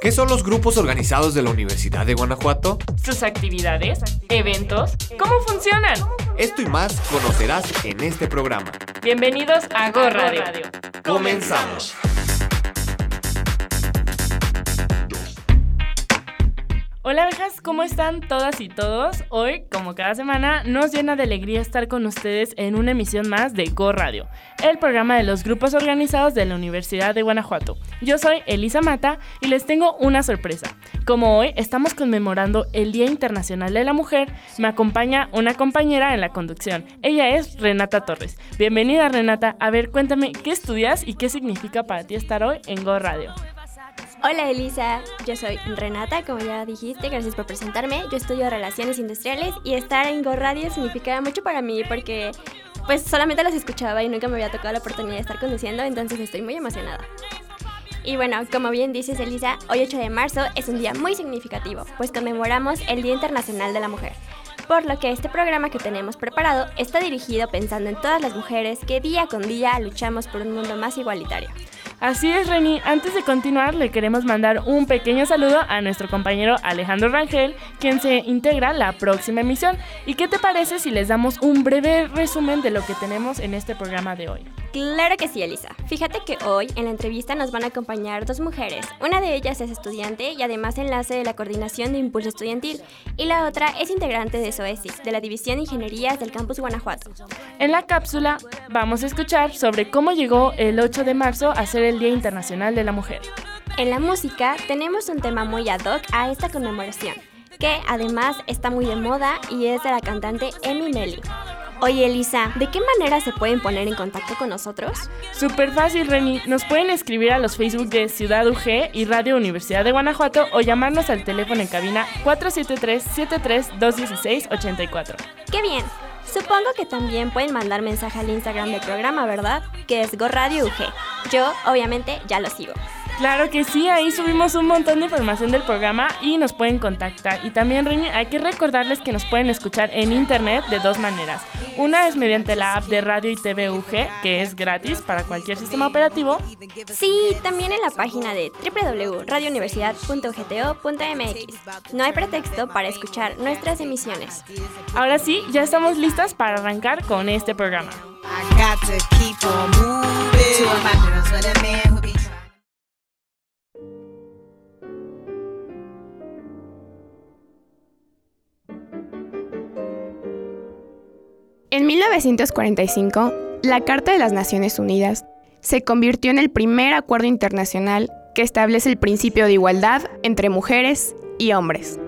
¿Qué son los grupos organizados de la Universidad de Guanajuato? Sus actividades, eventos, ¿cómo funcionan? Esto y más conocerás en este programa. Bienvenidos a GO Radio. Comenzamos. Hola abejas, ¿cómo están todas y todos? Hoy, como cada semana, nos llena de alegría estar con ustedes en una emisión más de GO Radio, el programa de los grupos organizados de la Universidad de Guanajuato. Yo soy Elisa Mata y les tengo una sorpresa. Como hoy estamos conmemorando el Día Internacional de la Mujer, me acompaña una compañera en la conducción. Ella es Renata Torres. Bienvenida, Renata. A ver, cuéntame, ¿qué estudias y qué significa para ti estar hoy en GO Radio? Hola Elisa, yo soy Renata, como ya dijiste, gracias por presentarme. Yo estudio Relaciones Industriales y estar en GO Radio significaba mucho para mí porque pues solamente los escuchaba y nunca me había tocado la oportunidad de estar conduciendo, entonces estoy muy emocionada. Y bueno, como bien dices Elisa, hoy 8 de marzo es un día muy significativo, pues conmemoramos el Día Internacional de la Mujer. Por lo que este programa que tenemos preparado está dirigido pensando en todas las mujeres que día con día luchamos por un mundo más igualitario. Así es, Reni. Antes de continuar, le queremos mandar un pequeño saludo a nuestro compañero Alejandro Rangel, quien se integra la próxima emisión. ¿Y qué te parece si les damos un breve resumen de lo que tenemos en este programa de hoy? Claro que sí, Elisa. Fíjate que hoy en la entrevista nos van a acompañar dos mujeres. Una de ellas es estudiante y además enlace de la Coordinación de Impulso Estudiantil, y la otra es integrante de SOESIS, de la División de Ingenierías del Campus Guanajuato. En la cápsula vamos a escuchar sobre cómo llegó el 8 de marzo a ser el Día Internacional de la Mujer. En la música tenemos un tema muy ad hoc a esta conmemoración, que además está muy de moda y es de la cantante Emmy Melly. Oye Elisa, ¿de qué manera se pueden poner en contacto con nosotros? Súper fácil, Reni. Nos pueden escribir a los Facebook de Ciudad UG y Radio Universidad de Guanajuato o llamarnos al teléfono en cabina 473-73-216-84. ¡Qué bien! Supongo que también pueden mandar mensaje al Instagram del programa, ¿verdad? Que es GO Radio UG. Yo, obviamente, ya lo sigo. Claro que sí, ahí subimos un montón de información del programa y nos pueden contactar. Y también, Reni, hay que recordarles que nos pueden escuchar en internet de dos maneras. Una es mediante la app de Radio y TV UG, que es gratis para cualquier sistema operativo. Sí, también en la página de www.radiouniversidad.ugto.mx. No hay pretexto para escuchar nuestras emisiones. Ahora sí, ya estamos listas para arrancar con este programa. En 1945, la Carta de las Naciones Unidas se convirtió en el primer acuerdo internacional que establece el principio de igualdad entre mujeres y hombres.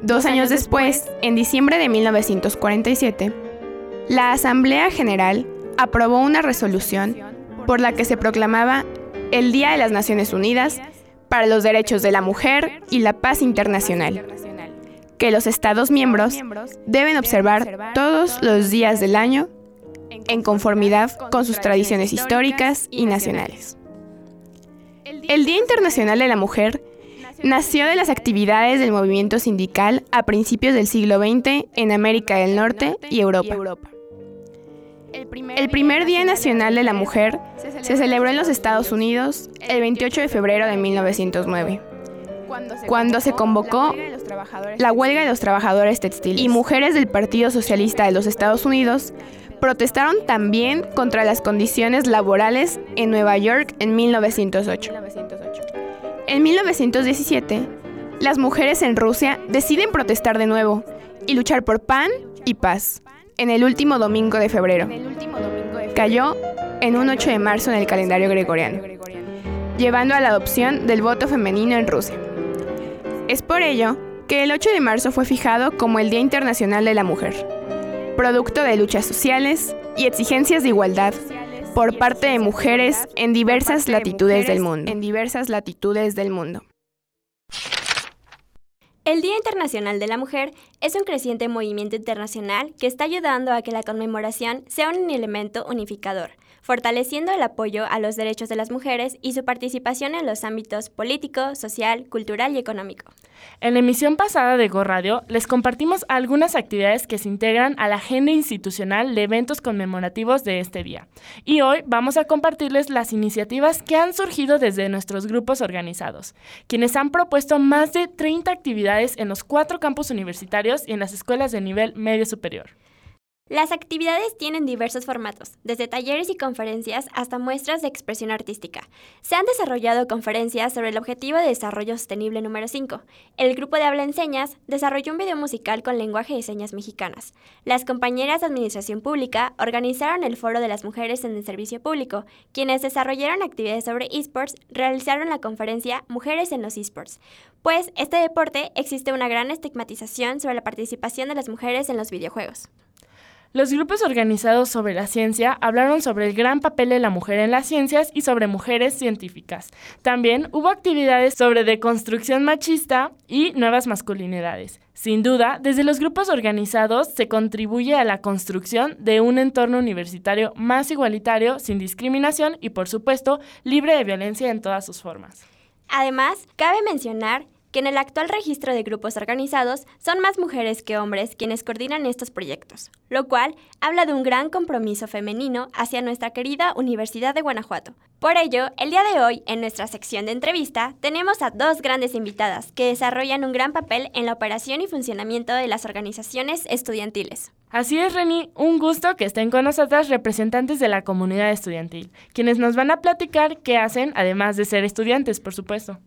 Dos años después, en diciembre de 1947, la Asamblea General aprobó una resolución por la que se proclamaba el Día de las Naciones Unidas para los Derechos de la Mujer y la Paz Internacional, que los Estados miembros deben observar todos los días del año en conformidad con sus tradiciones históricas y nacionales. El Día Internacional de la Mujer nació de las actividades del movimiento sindical a principios del siglo XX en América del Norte y Europa. El primer Día Nacional de la Mujer se celebró en los Estados Unidos el 28 de febrero de 1909. Cuando se convocó la huelga de los trabajadores textiles y mujeres del Partido Socialista de los Estados Unidos protestaron también contra las condiciones laborales en Nueva York en 1908. En 1917, las mujeres en Rusia deciden protestar de nuevo y luchar por pan y paz en el último domingo de febrero. Cayó en un 8 de marzo en el calendario gregoriano, llevando a la adopción del voto femenino en Rusia. Es por ello que el 8 de marzo fue fijado como el Día Internacional de la Mujer, producto de luchas sociales y exigencias de igualdad por parte de mujeres en diversas latitudes del mundo. El Día Internacional de la Mujer es un creciente movimiento internacional que está ayudando a que la conmemoración sea un elemento unificador, fortaleciendo el apoyo a los derechos de las mujeres y su participación en los ámbitos político, social, cultural y económico. En la emisión pasada de GO Radio les compartimos algunas actividades que se integran a la agenda institucional de eventos conmemorativos de este día. Y hoy vamos a compartirles las iniciativas que han surgido desde nuestros grupos organizados, quienes han propuesto más de 30 actividades en los 4 campus universitarios y en las escuelas de nivel medio superior. Las actividades tienen diversos formatos, desde talleres y conferencias hasta muestras de expresión artística. Se han desarrollado conferencias sobre el Objetivo de Desarrollo Sostenible número 5. El grupo de Habla en Señas desarrolló un video musical con lenguaje de señas mexicanas. Las compañeras de Administración Pública organizaron el Foro de las Mujeres en el Servicio Público, quienes desarrollaron actividades sobre eSports, realizaron la conferencia Mujeres en los eSports. Pues este deporte existe una gran estigmatización sobre la participación de las mujeres en los videojuegos. Los grupos organizados sobre la ciencia hablaron sobre el gran papel de la mujer en las ciencias y sobre mujeres científicas. También hubo actividades sobre deconstrucción machista y nuevas masculinidades. Sin duda, desde los grupos organizados se contribuye a la construcción de un entorno universitario más igualitario, sin discriminación y, por supuesto, libre de violencia en todas sus formas. Además, cabe mencionar que en el actual registro de grupos organizados son más mujeres que hombres quienes coordinan estos proyectos, lo cual habla de un gran compromiso femenino hacia nuestra querida Universidad de Guanajuato. Por ello, el día de hoy, en nuestra sección de entrevista, tenemos a 2 grandes invitadas que desarrollan un gran papel en la operación y funcionamiento de las organizaciones estudiantiles. Así es, Reni, un gusto que estén con nosotras representantes de la comunidad estudiantil, quienes nos van a platicar qué hacen, además de ser estudiantes, por supuesto.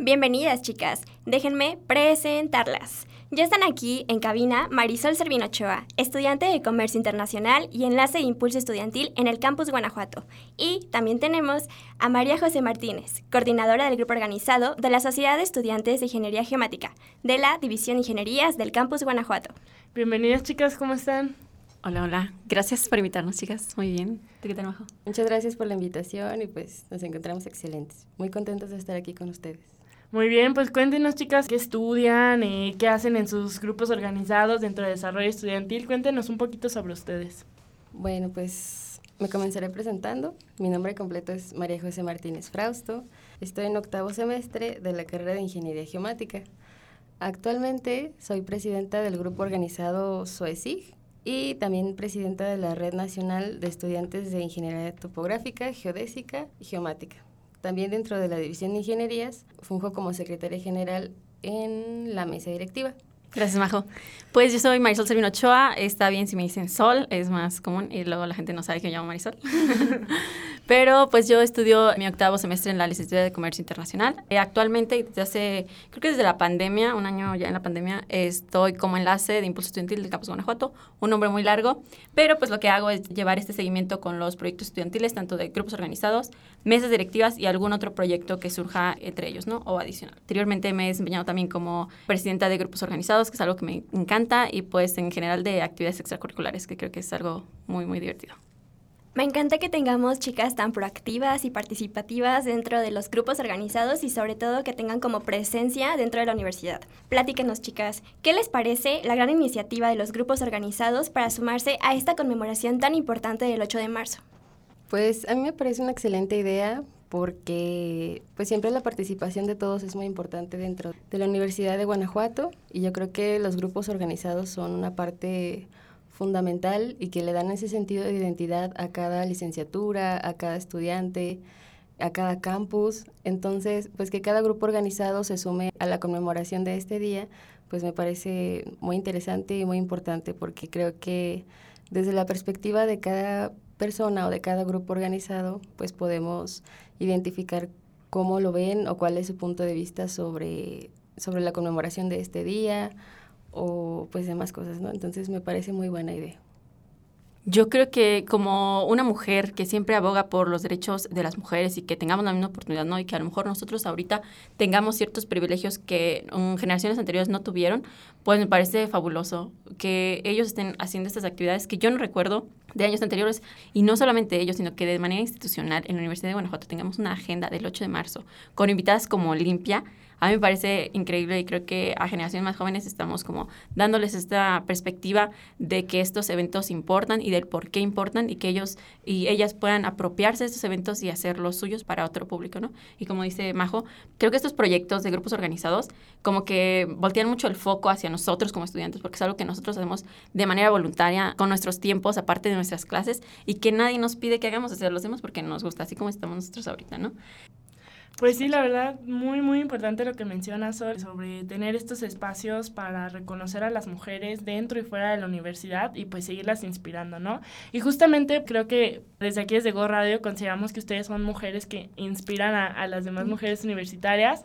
Bienvenidas, chicas. Déjenme presentarlas. Ya están aquí en cabina Marisol Servino Ochoa, estudiante de Comercio Internacional y Enlace de Impulso Estudiantil en el Campus Guanajuato. Y también tenemos a María José Martínez, coordinadora del grupo organizado de la Sociedad de Estudiantes de Ingeniería Geomática, de la División de Ingenierías del Campus Guanajuato. Bienvenidas, chicas. ¿Cómo están? Hola. Gracias por invitarnos, chicas. Muy bien. ¿De qué trabajo? Muchas gracias por la invitación y pues nos encontramos excelentes. Muy contentos de estar aquí con ustedes. Muy bien, pues cuéntenos, chicas, qué estudian, qué hacen en sus grupos organizados dentro de desarrollo estudiantil. Cuéntenos un poquito sobre ustedes. Bueno, pues me comenzaré presentando. Mi nombre completo es María José Martínez Frausto. Estoy en 8º semestre de la carrera de Ingeniería Geomática. Actualmente soy presidenta del grupo organizado SOESIG y también presidenta de la Red Nacional de Estudiantes de Ingeniería Topográfica, Geodésica y Geomática. También dentro de la División de Ingenierías, funjo como secretaria general en la mesa directiva. Gracias, Majo. Pues yo soy Marisol Servino Ochoa, está bien si me dicen Sol, es más común y luego la gente no sabe que me llamo Marisol. Pero pues yo estudio mi 8º semestre en la licenciatura de Comercio Internacional. Actualmente, desde la pandemia, un año ya en la pandemia, estoy como enlace de Impulso Estudiantil del Campus Guanajuato, un nombre muy largo, pero pues lo que hago es llevar este seguimiento con los proyectos estudiantiles, tanto de grupos organizados, mesas directivas y algún otro proyecto que surja entre ellos, ¿no? O adicional. Anteriormente me he desempeñado también como presidenta de grupos organizados, que es algo que me encanta, y pues en general de actividades extracurriculares, que creo que es algo muy, muy divertido. Me encanta que tengamos chicas tan proactivas y participativas dentro de los grupos organizados y sobre todo que tengan como presencia dentro de la universidad. Platíquenos, chicas, ¿qué les parece la gran iniciativa de los grupos organizados para sumarse a esta conmemoración tan importante del 8 de marzo? Pues a mí me parece una excelente idea, porque pues siempre la participación de todos es muy importante dentro de la Universidad de Guanajuato y yo creo que los grupos organizados son una parte fundamental y que le dan ese sentido de identidad a cada licenciatura, a cada estudiante, a cada campus. Entonces, pues que cada grupo organizado se sume a la conmemoración de este día, pues me parece muy interesante y muy importante porque creo que desde la perspectiva de cada persona o de cada grupo organizado, pues podemos identificar cómo lo ven o cuál es su punto de vista sobre la conmemoración de este día o pues demás cosas, ¿no? Entonces me parece muy buena idea. Yo creo que como una mujer que siempre aboga por los derechos de las mujeres y que tengamos la misma oportunidad, ¿no? Y que a lo mejor nosotros ahorita tengamos ciertos privilegios que generaciones anteriores no tuvieron, pues me parece fabuloso que ellos estén haciendo estas actividades que yo no recuerdo de años anteriores, y no solamente ellos, sino que de manera institucional en la Universidad de Guanajuato tengamos una agenda del 8 de marzo con invitadas como Olimpia, a mí me parece increíble y creo que a generaciones más jóvenes estamos como dándoles esta perspectiva de que estos eventos importan y del por qué importan y que ellos y ellas puedan apropiarse de estos eventos y hacerlos suyos para otro público, ¿no? Y como dice Majo, creo que estos proyectos de grupos organizados como que voltean mucho el foco hacia nosotros como estudiantes porque es algo que nosotros hacemos de manera voluntaria con nuestros tiempos, aparte de nuestras clases y que nadie nos pide que hagamos, o sea, lo hacemos porque nos gusta, así como estamos nosotros ahorita, ¿no? Pues sí, la verdad, muy, muy importante lo que mencionas sobre tener estos espacios para reconocer a las mujeres dentro y fuera de la universidad y pues seguirlas inspirando, ¿no? Y justamente creo que desde aquí, desde GO Radio, consideramos que ustedes son mujeres que inspiran a las demás mujeres universitarias.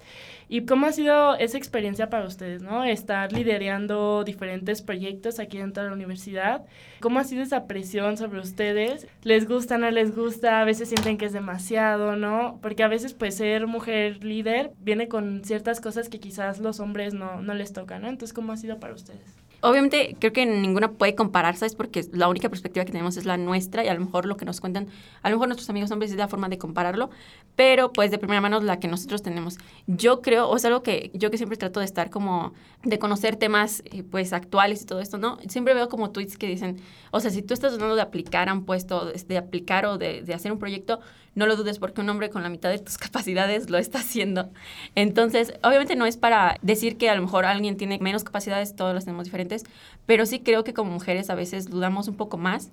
¿Y cómo ha sido esa experiencia para ustedes, no? Estar liderando diferentes proyectos aquí dentro de la universidad. ¿Cómo ha sido esa presión sobre ustedes? ¿Les gusta, no les gusta? A veces sienten que es demasiado, ¿no? Porque a veces, pues, ser mujer líder viene con ciertas cosas que quizás los hombres no les tocan, ¿no? Entonces, ¿cómo ha sido para ustedes? Obviamente, creo que ninguna puede comparar, ¿sabes? Porque la única perspectiva que tenemos es la nuestra y a lo mejor lo que nos cuentan, a lo mejor nuestros amigos hombres es la forma de compararlo, pero pues de primera mano la que nosotros tenemos. Yo creo, o sea, algo que yo que siempre trato de estar como, de conocer temas pues actuales y todo esto, ¿no? Siempre veo como tweets que dicen, o sea, si tú estás dudando de aplicar a un puesto, de aplicar o de hacer un proyecto, no lo dudes porque un hombre con la mitad de tus capacidades lo está haciendo. Entonces, obviamente no es para decir que a lo mejor alguien tiene menos capacidades, todos las tenemos diferentes, pero sí creo que como mujeres a veces dudamos un poco más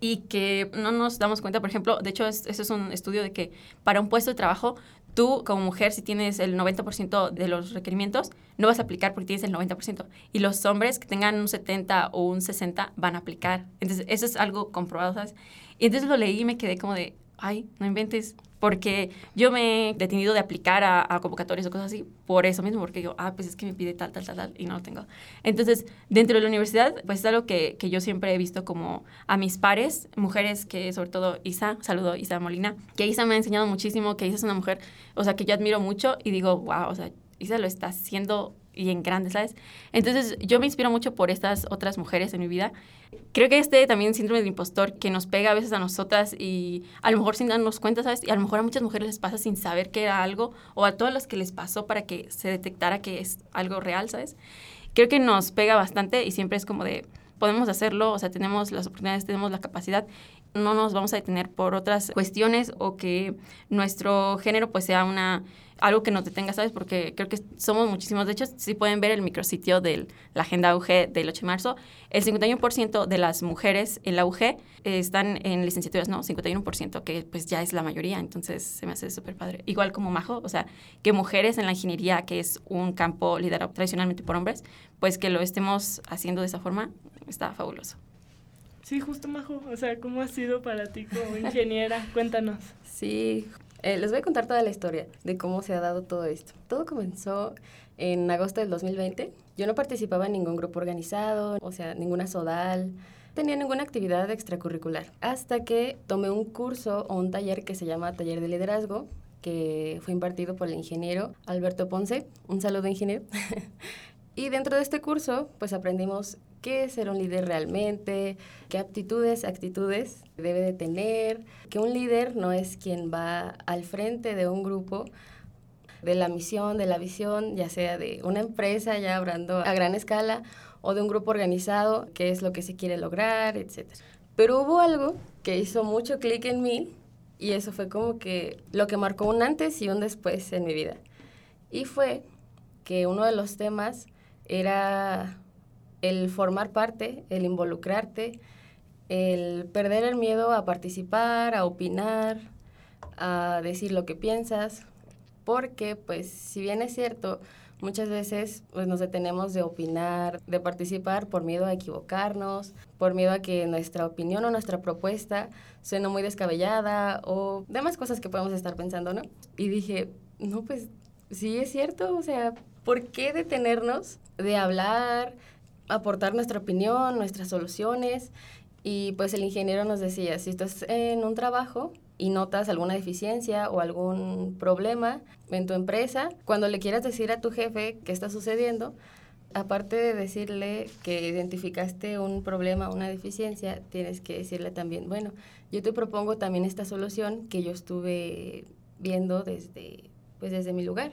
y que no nos damos cuenta, por ejemplo, de hecho eso es un estudio de que para un puesto de trabajo tú como mujer si tienes el 90% de los requerimientos no vas a aplicar porque tienes el 90% y los hombres que tengan un 70 o un 60 van a aplicar, entonces eso es algo comprobado, ¿sabes? Y entonces lo leí y me quedé como de, ay, no inventes, porque yo me he detenido de aplicar a convocatorias o cosas así por eso mismo, porque digo, pues es que me pide tal, y no lo tengo. Entonces, dentro de la universidad, pues es algo que yo siempre he visto como a mis pares, mujeres que, sobre todo Isa, saludo Isa Molina, que Isa me ha enseñado muchísimo, que Isa es una mujer, o sea, que yo admiro mucho y digo, wow, o sea, Isa lo está haciendo y en grande, ¿sabes? Entonces, yo me inspiro mucho por estas otras mujeres en mi vida. Creo que también síndrome del impostor que nos pega a veces a nosotras y a lo mejor sin darnos cuenta, ¿sabes? Y a lo mejor a muchas mujeres les pasa sin saber que era algo o a todas las que les pasó para que se detectara que es algo real, ¿sabes? Creo que nos pega bastante y siempre es como de, podemos hacerlo, o sea, tenemos las oportunidades, tenemos la capacidad, no nos vamos a detener por otras cuestiones o que nuestro género pues sea algo que nos detenga, ¿sabes? Porque creo que somos muchísimos. De hecho, si pueden ver el micrositio de la agenda UG del 8 de marzo, el 51% de las mujeres en la UG están en licenciaturas, ¿no? 51%, que pues ya es la mayoría, entonces se me hace súper padre. Igual como Majo, o sea, que mujeres en la ingeniería, que es un campo liderado tradicionalmente por hombres, pues que lo estemos haciendo de esa forma, está fabuloso. Sí, justo, Majo. O sea, ¿cómo ha sido para ti como ingeniera? Cuéntanos. Sí, les voy a contar toda la historia de cómo se ha dado todo esto. Todo comenzó en agosto del 2020. Yo no participaba en ningún grupo organizado, o sea, ninguna SODAL, tenía ninguna actividad extracurricular. Hasta que tomé un curso o un taller que se llama Taller de Liderazgo, que fue impartido por el ingeniero Alberto Ponce. Un saludo, ingeniero. Y dentro de este curso, pues aprendimos qué es ser un líder realmente, qué actitudes debe de tener, que un líder no es quien va al frente de un grupo, de la misión, de la visión, ya sea de una empresa, ya hablando a gran escala, o de un grupo organizado, qué es lo que se quiere lograr, etc. Pero hubo algo que hizo mucho clic en mí y eso fue como que lo que marcó un antes y un después en mi vida. Y fue que uno de los temas era el formar parte, el involucrarte, el perder el miedo a participar, a opinar, a decir lo que piensas, porque pues si bien es cierto, muchas veces pues, nos detenemos de opinar, de participar por miedo a equivocarnos, por miedo a que nuestra opinión o nuestra propuesta suene muy descabellada o demás cosas que podemos estar pensando, ¿no? Y dije, no, pues sí es cierto, o sea, ¿por qué detenernos de hablar, aportar nuestra opinión, nuestras soluciones? Y pues el ingeniero nos decía, si estás en un trabajo y notas alguna deficiencia o algún problema en tu empresa, cuando le quieras decir a tu jefe qué está sucediendo, aparte de decirle que identificaste un problema, una deficiencia, tienes que decirle también, bueno, yo te propongo también esta solución que yo estuve viendo desde mi lugar.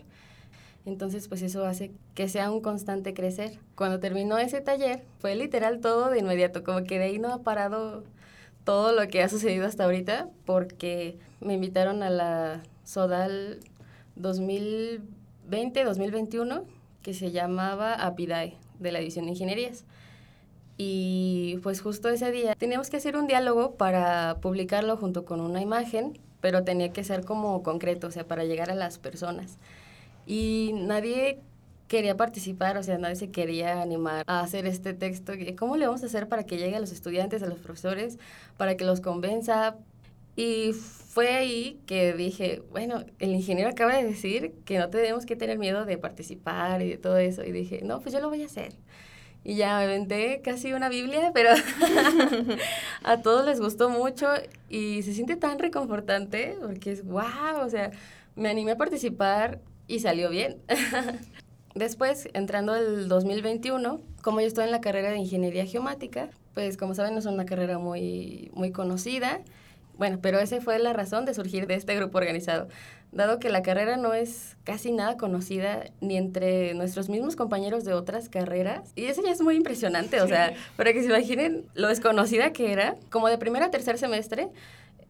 Entonces, pues eso hace que sea un constante crecer. Cuando terminó ese taller, fue literal todo de inmediato, como que de ahí no ha parado todo lo que ha sucedido hasta ahorita, porque me invitaron a la SODAL 2020-2021, que se llamaba APIDAE, de la División de Ingenierías. Y pues justo ese día teníamos que hacer un diálogo para publicarlo junto con una imagen, pero tenía que ser como concreto, o sea, para llegar a las personas. Y nadie quería participar, o sea, nadie se quería animar a hacer este texto. ¿Cómo le vamos a hacer para que llegue a los estudiantes, a los profesores, para que los convenza? Y fue ahí que dije, bueno, el ingeniero acaba de decir que no tenemos que tener miedo de participar y de todo eso. Y dije, no, pues yo lo voy a hacer. Y ya me aventé casi una Biblia, pero a todos les gustó mucho y se siente tan reconfortante porque es wow, o sea, me animé a participar y salió bien. Después, entrando el 2021, como yo estoy en la carrera de Ingeniería Geomática, pues como saben no es una carrera muy, muy conocida, bueno, pero esa fue la razón de surgir de este grupo organizado, dado que la carrera no es casi nada conocida ni entre nuestros mismos compañeros de otras carreras, y eso ya es muy impresionante, o sea, para que se imaginen lo desconocida que era. Como de primer a tercer semestre,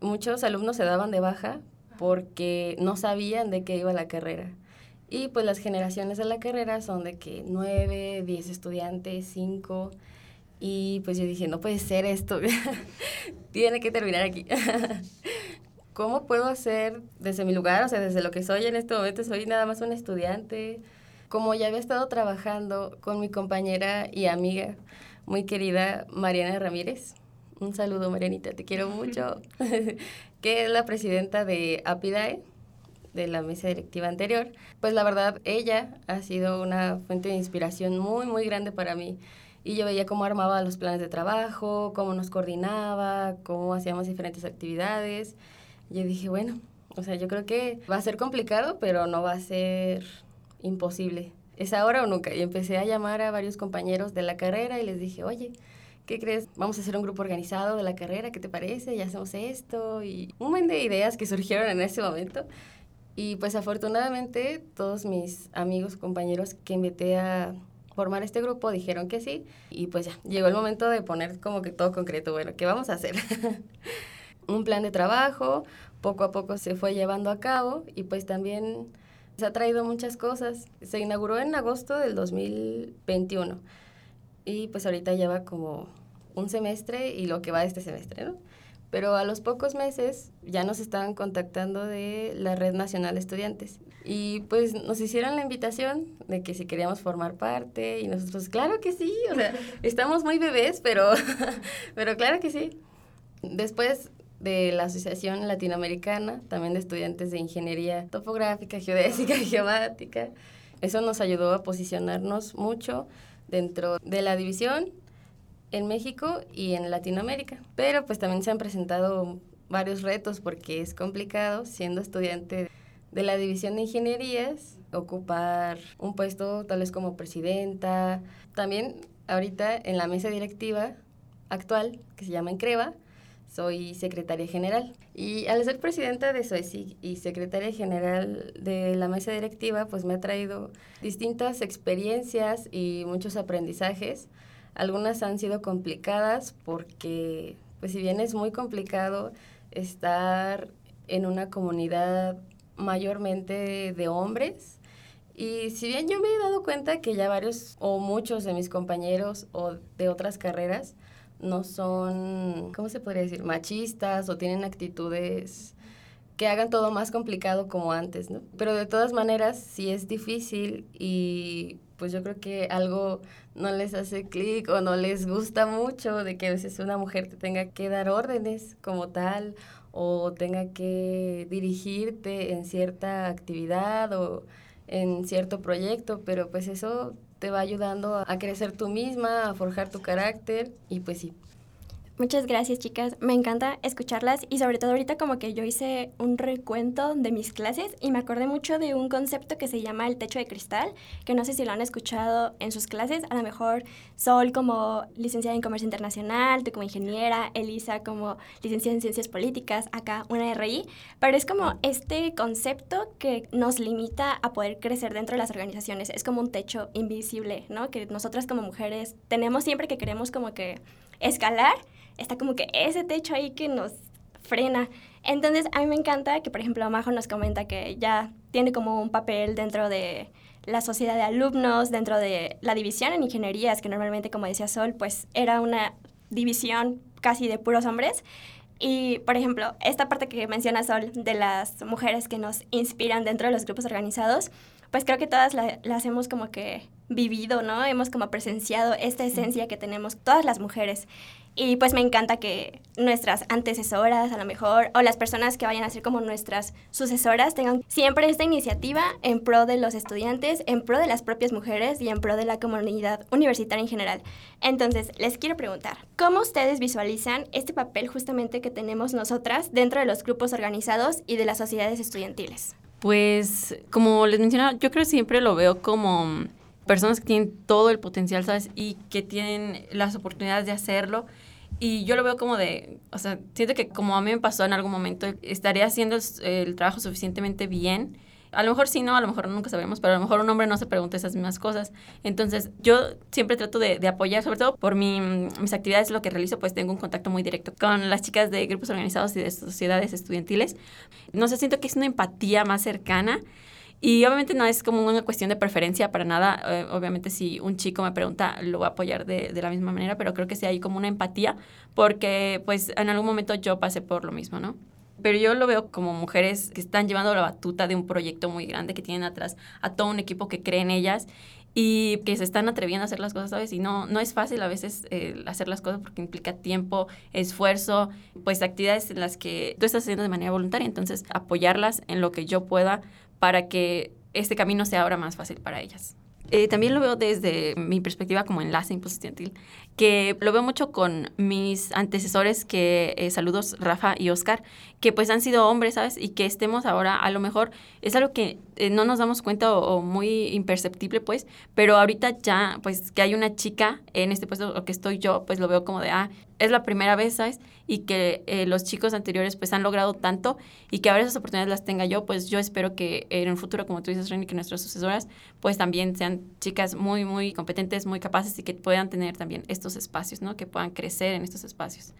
muchos alumnos se daban de baja porque no sabían de qué iba la carrera. Y pues las generaciones de la carrera son de que 9, 10 estudiantes, 5, y pues yo dije, no puede ser esto, tiene que terminar aquí. ¿Cómo puedo hacer desde mi lugar, o sea, desde lo que soy en este momento? Soy nada más un estudiante. Como ya había estado trabajando con mi compañera y amiga muy querida Mariana Ramírez, un saludo Marianita, te quiero mucho, que es la presidenta de APIDAE, de la mesa directiva anterior, pues la verdad ella ha sido una fuente de inspiración muy, muy grande para mí. Y yo veía cómo armaba los planes de trabajo, cómo nos coordinaba, cómo hacíamos diferentes actividades. Yo dije, bueno, o sea, yo creo que va a ser complicado, pero no va a ser imposible. Es ahora o nunca. Y empecé a llamar a varios compañeros de la carrera y les dije, oye, ¿qué crees? Vamos a hacer un grupo organizado de la carrera, ¿qué te parece? Y hacemos esto. Y un montón de ideas que surgieron en ese momento. Y pues afortunadamente todos mis amigos, compañeros que invité a formar este grupo dijeron que sí. Y pues ya, llegó el momento de poner como que todo concreto. Bueno, ¿qué vamos a hacer? Un plan de trabajo, poco a poco se fue llevando a cabo y pues también se ha traído muchas cosas. Se inauguró en agosto del 2021 y pues ahorita lleva como un semestre y lo que va de este semestre, ¿no? Pero a los pocos meses ya nos estaban contactando de la Red Nacional de Estudiantes. Y pues nos hicieron la invitación de que si queríamos formar parte y nosotros, claro que sí, o sea, estamos muy bebés, pero claro que sí. Después de la Asociación Latinoamericana, también de estudiantes de Ingeniería Topográfica, Geodésica y Geomática, eso nos ayudó a posicionarnos mucho dentro de la división en México y en Latinoamérica. Pero pues también se han presentado varios retos porque es complicado, siendo estudiante de la División de Ingenierías, ocupar un puesto tal vez como presidenta. También ahorita en la mesa directiva actual, que se llama ENCREVA, soy secretaria general. Y al ser presidenta de SOESIG y secretaria general de la mesa directiva, pues me ha traído distintas experiencias y muchos aprendizajes. Algunas han sido complicadas porque, pues si bien es muy complicado estar en una comunidad mayormente de hombres, y si bien yo me he dado cuenta que ya varios o muchos de mis compañeros o de otras carreras no son, ¿cómo se podría decir?, machistas o tienen actitudes que hagan todo más complicado como antes, ¿no? Pero de todas maneras sí es difícil y pues yo creo que algo no les hace clic o no les gusta mucho de que a veces una mujer te tenga que dar órdenes como tal o tenga que dirigirte en cierta actividad o en cierto proyecto, pero pues eso te va ayudando a crecer tú misma, a forjar tu carácter y pues sí. Muchas gracias, chicas. Me encanta escucharlas y sobre todo ahorita como que yo hice un recuento de mis clases y me acordé mucho de un concepto que se llama el techo de cristal, que no sé si lo han escuchado en sus clases. A lo mejor Sol como licenciada en Comercio Internacional, tú como ingeniera, Elisa como licenciada en Ciencias Políticas, acá una RI, pero es como este concepto que nos limita a poder crecer dentro de las organizaciones. Es como un techo invisible, ¿no? Que nosotras como mujeres tenemos siempre que queremos como que escalar, está como que ese techo ahí que nos frena. Entonces, a mí me encanta que, por ejemplo, Majo nos comenta que ya tiene como un papel dentro de la sociedad de alumnos, dentro de la división en ingenierías, que normalmente, como decía Sol, pues era una división casi de puros hombres. Y, por ejemplo, esta parte que menciona Sol de las mujeres que nos inspiran dentro de los grupos organizados, pues creo que todas las hemos como que vivido, ¿no? Hemos como presenciado esta esencia que tenemos todas las mujeres. Y pues me encanta que nuestras antecesoras, a lo mejor, o las personas que vayan a ser como nuestras sucesoras, tengan siempre esta iniciativa en pro de los estudiantes, en pro de las propias mujeres y en pro de la comunidad universitaria en general. Entonces, les quiero preguntar, ¿cómo ustedes visualizan este papel justamente que tenemos nosotras dentro de los grupos organizados y de las sociedades estudiantiles? Pues, como les mencionaba, yo creo que siempre lo veo como personas que tienen todo el potencial, ¿sabes? Y que tienen las oportunidades de hacerlo. Y yo lo veo como de, o sea, siento que como a mí me pasó en algún momento, estaría haciendo el trabajo suficientemente bien. A lo mejor sí, no, a lo mejor nunca sabemos, pero a lo mejor un hombre no se pregunta esas mismas cosas. Entonces, yo siempre trato de apoyar, sobre todo por mis actividades, lo que realizo, pues tengo un contacto muy directo con las chicas de grupos organizados y de sociedades estudiantiles. No sé, siento que es una empatía más cercana. Y obviamente no es como una cuestión de preferencia para nada. Obviamente si un chico me pregunta, lo voy a apoyar de la misma manera, pero creo que sí hay como una empatía porque pues en algún momento yo pasé por lo mismo, ¿no? Pero yo lo veo como mujeres que están llevando la batuta de un proyecto muy grande, que tienen atrás a todo un equipo que cree en ellas y que se están atreviendo a hacer las cosas, ¿sabes? Y no es fácil a veces hacer las cosas porque implica tiempo, esfuerzo, pues actividades en las que tú estás haciendo de manera voluntaria. Entonces apoyarlas en lo que yo pueda para que este camino se abra más fácil para ellas. También lo veo desde mi perspectiva como enlace estudiantil, que lo veo mucho con mis antecesores, que saludos Rafa y Oscar, que pues han sido hombres, ¿sabes? Y que estemos ahora, a lo mejor es algo que no nos damos cuenta o muy imperceptible, pues, pero ahorita ya, pues, que hay una chica en este puesto, o que estoy yo, pues lo veo como de, es la primera vez, ¿sabes? Y que los chicos anteriores, pues, han logrado tanto y que ahora esas oportunidades las tenga yo, pues yo espero que en un futuro, como tú dices, Reni, que nuestras sucesoras, pues también sean chicas muy, muy competentes, muy capaces y que puedan tener también estos espacios, ¿no? Que puedan crecer en estos espacios.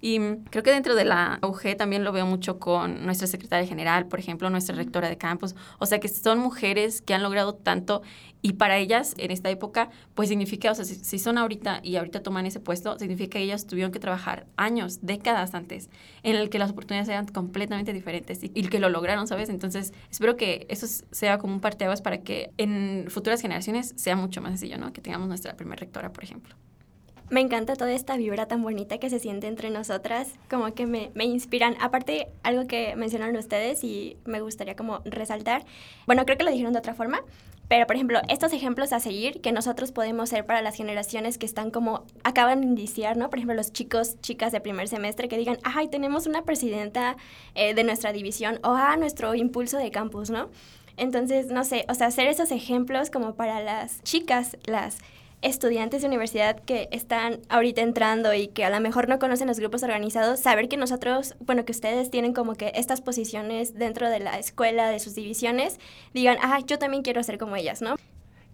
Y creo que dentro de la UG también lo veo mucho con nuestra secretaria general, por ejemplo, nuestra rectora de campus. O sea, que son mujeres que han logrado tanto y para ellas en esta época, pues significa, o sea, si son ahorita y ahorita toman ese puesto, significa que ellas tuvieron que trabajar años, décadas antes, en el que las oportunidades eran completamente diferentes y que lo lograron, ¿sabes? Entonces, espero que eso sea como un parteaguas para que en futuras generaciones sea mucho más sencillo, ¿no? Que tengamos nuestra primera rectora, por ejemplo. Me encanta toda esta vibra tan bonita que se siente entre nosotras, como que me inspiran. Aparte, algo que mencionaron ustedes y me gustaría como resaltar, bueno, creo que lo dijeron de otra forma, pero, por ejemplo, estos ejemplos a seguir que nosotros podemos ser para las generaciones que están como, acaban de iniciar, ¿no? Por ejemplo, los chicos, chicas de primer semestre que digan, ¡ay, tenemos una presidenta de nuestra división! O, nuestro impulso de campus, ¿no? Entonces, no sé, o sea, hacer esos ejemplos como para las chicas, las estudiantes de universidad que están ahorita entrando y que a lo mejor no conocen los grupos organizados, saber que nosotros, bueno, que ustedes tienen como que estas posiciones dentro de la escuela, de sus divisiones, digan, yo también quiero ser como ellas, ¿no?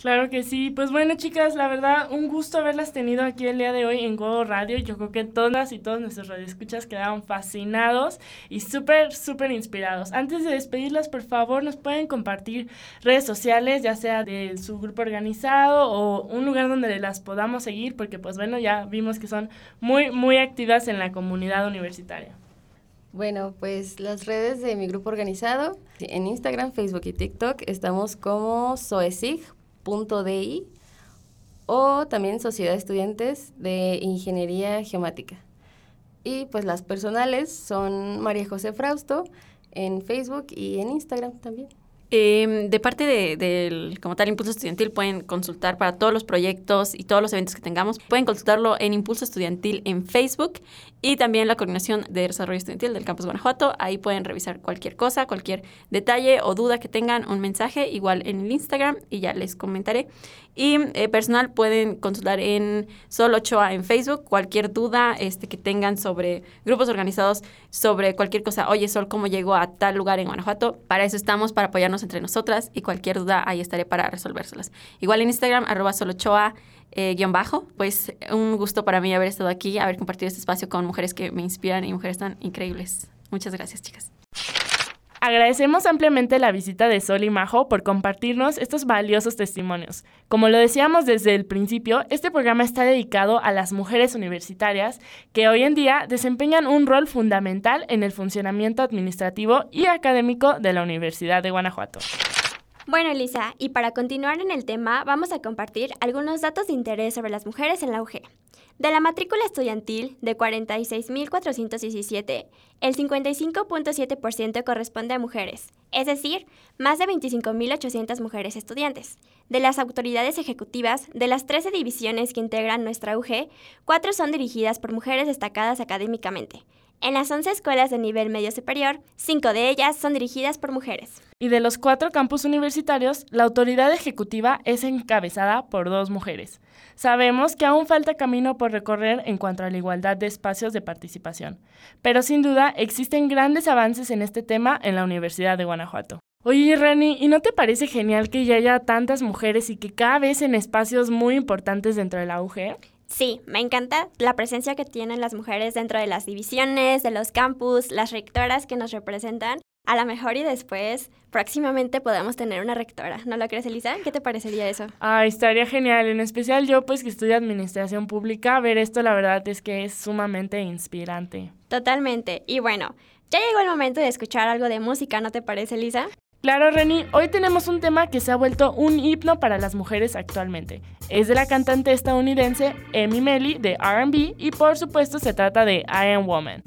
Claro que sí. Pues bueno, chicas, la verdad, un gusto haberlas tenido aquí el día de hoy en GO Radio. Yo creo que todas y todos nuestros radioescuchas quedaron fascinados y súper, súper inspirados. Antes de despedirlas, por favor, nos pueden compartir redes sociales, ya sea de su grupo organizado o un lugar donde las podamos seguir, porque pues bueno, ya vimos que son muy, muy activas en la comunidad universitaria. Bueno, pues las redes de mi grupo organizado, en Instagram, Facebook y TikTok, estamos como SOESIG.di o también Sociedad de Estudiantes de Ingeniería Geomática. Y pues las personales son María José Frausto en Facebook y en Instagram también. De parte del como tal Impulso Estudiantil pueden consultar para todos los proyectos y todos los eventos que tengamos. Pueden consultarlo en Impulso Estudiantil en Facebook y también la Coordinación de Desarrollo Estudiantil del Campus Guanajuato. Ahí pueden revisar cualquier cosa, cualquier detalle o duda que tengan, un mensaje, igual en el Instagram y ya les comentaré. Y personal pueden consultar en Sol Ochoa en Facebook, cualquier duda que tengan sobre grupos organizados, sobre cualquier cosa. Oye Sol, ¿cómo llego a tal lugar en Guanajuato? Para eso estamos, para apoyarnos entre nosotras y cualquier duda ahí estaré para resolvérselas. Igual en Instagram, @solochoa_, pues un gusto para mí haber estado aquí, haber compartido este espacio con mujeres que me inspiran y mujeres tan increíbles. Muchas gracias, chicas. Agradecemos ampliamente la visita de Sol y Majo por compartirnos estos valiosos testimonios. Como lo decíamos desde el principio, este programa está dedicado a las mujeres universitarias que hoy en día desempeñan un rol fundamental en el funcionamiento administrativo y académico de la Universidad de Guanajuato. Bueno, Elisa, y para continuar en el tema, vamos a compartir algunos datos de interés sobre las mujeres en la UG. De la matrícula estudiantil de 46.417, el 55.7% corresponde a mujeres, es decir, más de 25.800 mujeres estudiantes. De las autoridades ejecutivas, de las 13 divisiones que integran nuestra UG, 4 son dirigidas por mujeres destacadas académicamente. En las 11 escuelas de nivel medio superior, 5 de ellas son dirigidas por mujeres. Y de los 4 campus universitarios, la autoridad ejecutiva es encabezada por 2 mujeres. Sabemos que aún falta camino por recorrer en cuanto a la igualdad de espacios de participación, pero sin duda existen grandes avances en este tema en la Universidad de Guanajuato. Oye, Reni, ¿y no te parece genial que ya haya tantas mujeres y que cada vez en espacios muy importantes dentro de la UG? Sí, me encanta la presencia que tienen las mujeres dentro de las divisiones, de los campus, las rectoras que nos representan. A lo mejor y después, próximamente podamos tener una rectora. ¿No lo crees, Elisa? ¿Qué te parecería eso? Ah, estaría genial. En especial yo, pues, que estudio Administración Pública. Ver esto, la verdad, es que es sumamente inspirante. Totalmente. Y bueno, ya llegó el momento de escuchar algo de música, ¿no te parece, Elisa? Claro, Reni, hoy tenemos un tema que se ha vuelto un himno para las mujeres actualmente. Es de la cantante estadounidense Emmy Melly de R&B y por supuesto se trata de I Am Woman.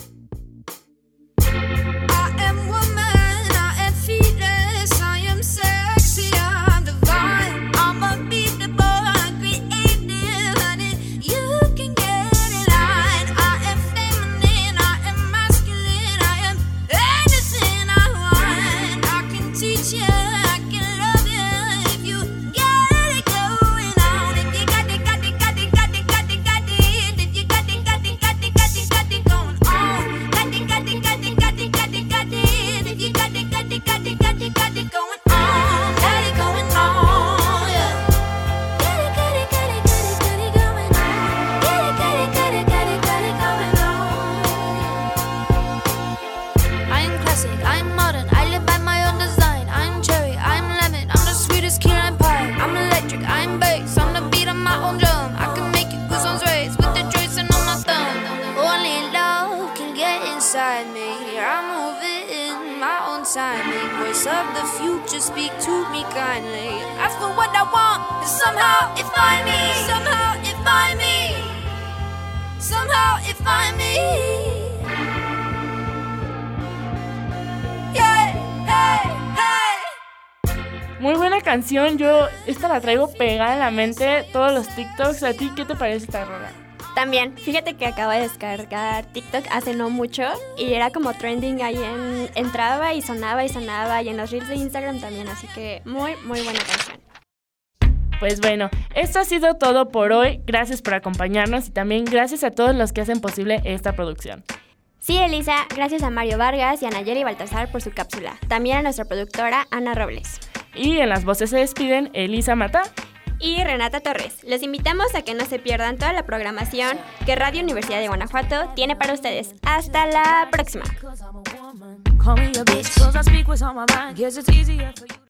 Of the future, speak to me kindly. Ask for what I want, and somehow it find me. Somehow it find me. Somehow it find me. Yeah, hey, hey. Muy buena canción, yo esta la traigo pegada en la mente, todos los TikToks. ¿A ti qué te parece esta rola? También, fíjate que acabo de descargar TikTok hace no mucho y era como trending ahí, entraba y sonaba y en los reels de Instagram también, así que muy, muy buena canción. Pues bueno, esto ha sido todo por hoy, gracias por acompañarnos y también gracias a todos los que hacen posible esta producción. Sí, Elisa, gracias a Mario Vargas y a Nayeli Baltasar por su cápsula, también a nuestra productora Ana Robles. Y en las voces se despiden Elisa Mata y Renata Torres. Los invitamos a que no se pierdan toda la programación que Radio Universidad de Guanajuato tiene para ustedes. ¡Hasta la próxima!